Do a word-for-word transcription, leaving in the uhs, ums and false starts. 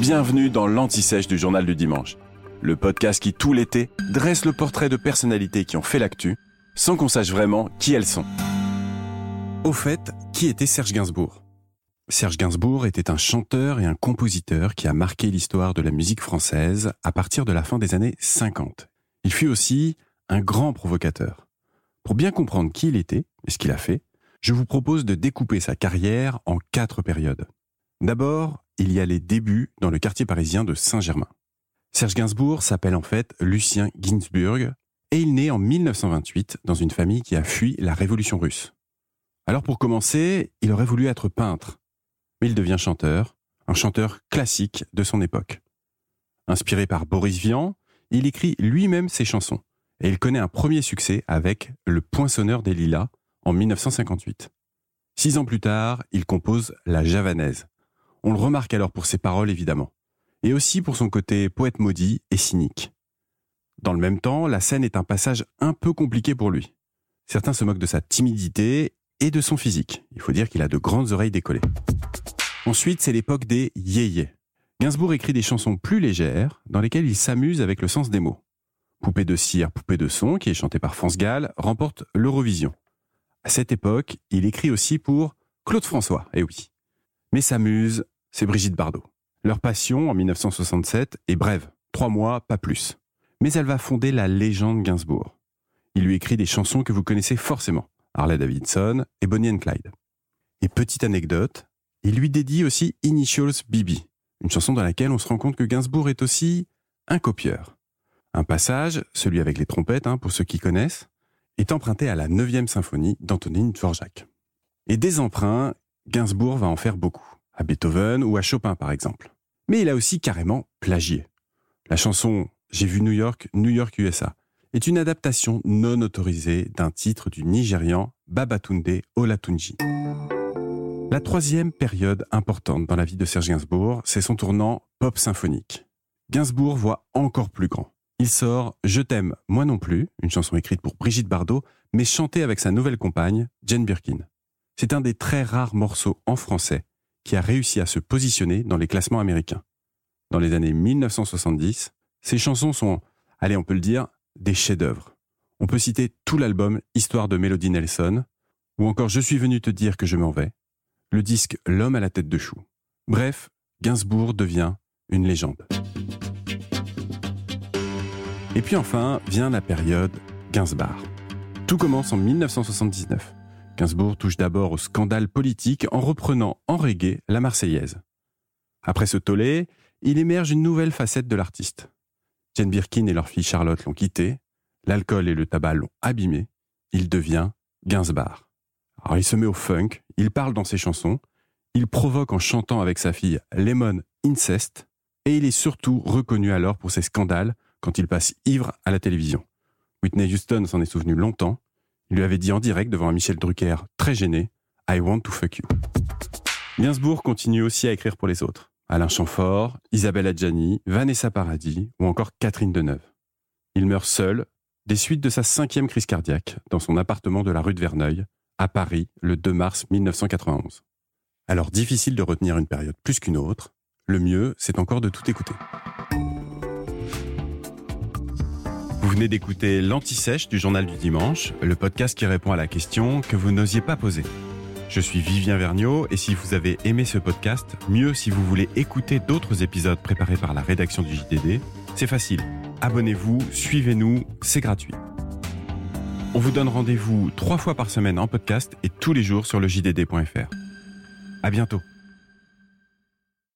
Bienvenue dans l'Anti-Sèche du Journal du Dimanche, le podcast qui, tout l'été, dresse le portrait de personnalités qui ont fait l'actu, sans qu'on sache vraiment qui elles sont. Au fait, qui était Serge Gainsbourg ? Serge Gainsbourg était un chanteur et un compositeur qui a marqué l'histoire de la musique française à partir de la fin des années cinquante. Il fut aussi un grand provocateur. Pour bien comprendre qui il était et ce qu'il a fait, je vous propose de découper sa carrière en quatre périodes. D'abord, il y a les débuts dans le quartier parisien de Saint-Germain. Serge Gainsbourg s'appelle en fait Lucien Ginsburg et il naît en dix-neuf cent vingt-huit dans une famille qui a fui la Révolution russe. Alors pour commencer, il aurait voulu être peintre, mais il devient chanteur, un chanteur classique de son époque. Inspiré par Boris Vian, il écrit lui-même ses chansons et il connaît un premier succès avec Le Poinçonneur des Lilas en dix-neuf cent cinquante-huit. Six ans plus tard, il compose La Javanaise. On le remarque alors pour ses paroles évidemment, et aussi pour son côté poète maudit et cynique. Dans le même temps, la scène est un passage un peu compliqué pour lui. Certains se moquent de sa timidité et de son physique. Il faut dire qu'il a de grandes oreilles décollées. Ensuite, c'est l'époque des yéyés. Gainsbourg écrit des chansons plus légères, dans lesquelles il s'amuse avec le sens des mots. Poupée de cire, poupée de son, qui est chantée par France Gall, remporte l'Eurovision. À cette époque, il écrit aussi pour Claude François, eh oui. Mais sa muse, c'est Brigitte Bardot. Leur passion, en dix-neuf cent soixante-sept, est brève. Trois mois, pas plus. Mais elle va fonder la légende Gainsbourg. Il lui écrit des chansons que vous connaissez forcément. Harley Davidson et Bonnie and Clyde. Et petite anecdote, il lui dédie aussi Initials Bibi, une chanson dans laquelle on se rend compte que Gainsbourg est aussi un copieur. Un passage, celui avec les trompettes, hein, pour ceux qui connaissent, est emprunté à la neuvième symphonie d'Antonine Dvorak. Et des emprunts, Gainsbourg va en faire beaucoup, à Beethoven ou à Chopin par exemple. Mais il a aussi carrément plagié. La chanson « J'ai vu New York, New York U S A » est une adaptation non autorisée d'un titre du Nigérian Babatunde Olatunji. La troisième période importante dans la vie de Serge Gainsbourg, c'est son tournant pop symphonique. Gainsbourg voit encore plus grand. Il sort « Je t'aime, moi non plus », une chanson écrite pour Brigitte Bardot, mais chantée avec sa nouvelle compagne, Jane Birkin. C'est un des très rares morceaux en français qui a réussi à se positionner dans les classements américains. Dans les années dix-neuf cent soixante-dix, ces chansons sont, allez on peut le dire, des chefs-d'œuvre. On peut citer tout l'album Histoire de Melody Nelson, ou encore Je suis venu te dire que je m'en vais, le disque L'homme à la tête de chou. Bref, Gainsbourg devient une légende. Et puis enfin vient la période Gainsbar. Tout commence en dix-neuf cent soixante-dix-neuf. Gainsbourg touche d'abord au scandale politique en reprenant en reggae la Marseillaise. Après ce tollé, il émerge une nouvelle facette de l'artiste. Jane Birkin et leur fille Charlotte l'ont quitté, l'alcool et le tabac l'ont abîmé, il devient Gainsbourg. Alors il se met au funk, il parle dans ses chansons, il provoque en chantant avec sa fille Lemon Incest, et il est surtout reconnu alors pour ses scandales quand il passe ivre à la télévision. Whitney Houston s'en est souvenu longtemps, il lui avait dit en direct devant un Michel Drucker très gêné « I want to fuck you ». Gainsbourg continue aussi à écrire pour les autres. Alain Chamfort, Isabelle Adjani, Vanessa Paradis ou encore Catherine Deneuve. Il meurt seul des suites de sa cinquième crise cardiaque dans son appartement de la rue de Verneuil, à Paris, le deux mars dix-neuf cent quatre-vingt-onze. Alors difficile de retenir une période plus qu'une autre, le mieux c'est encore de tout écouter. Vous venez d'écouter l'Anti-Sèche du Journal du Dimanche, le podcast qui répond à la question que vous n'osiez pas poser. Je suis Vivien Verniaux et si vous avez aimé ce podcast, mieux si vous voulez écouter d'autres épisodes préparés par la rédaction du J D D, c'est facile. Abonnez-vous, suivez-nous, c'est gratuit. On vous donne rendez-vous trois fois par semaine en podcast et tous les jours sur le J D D point F R. À bientôt.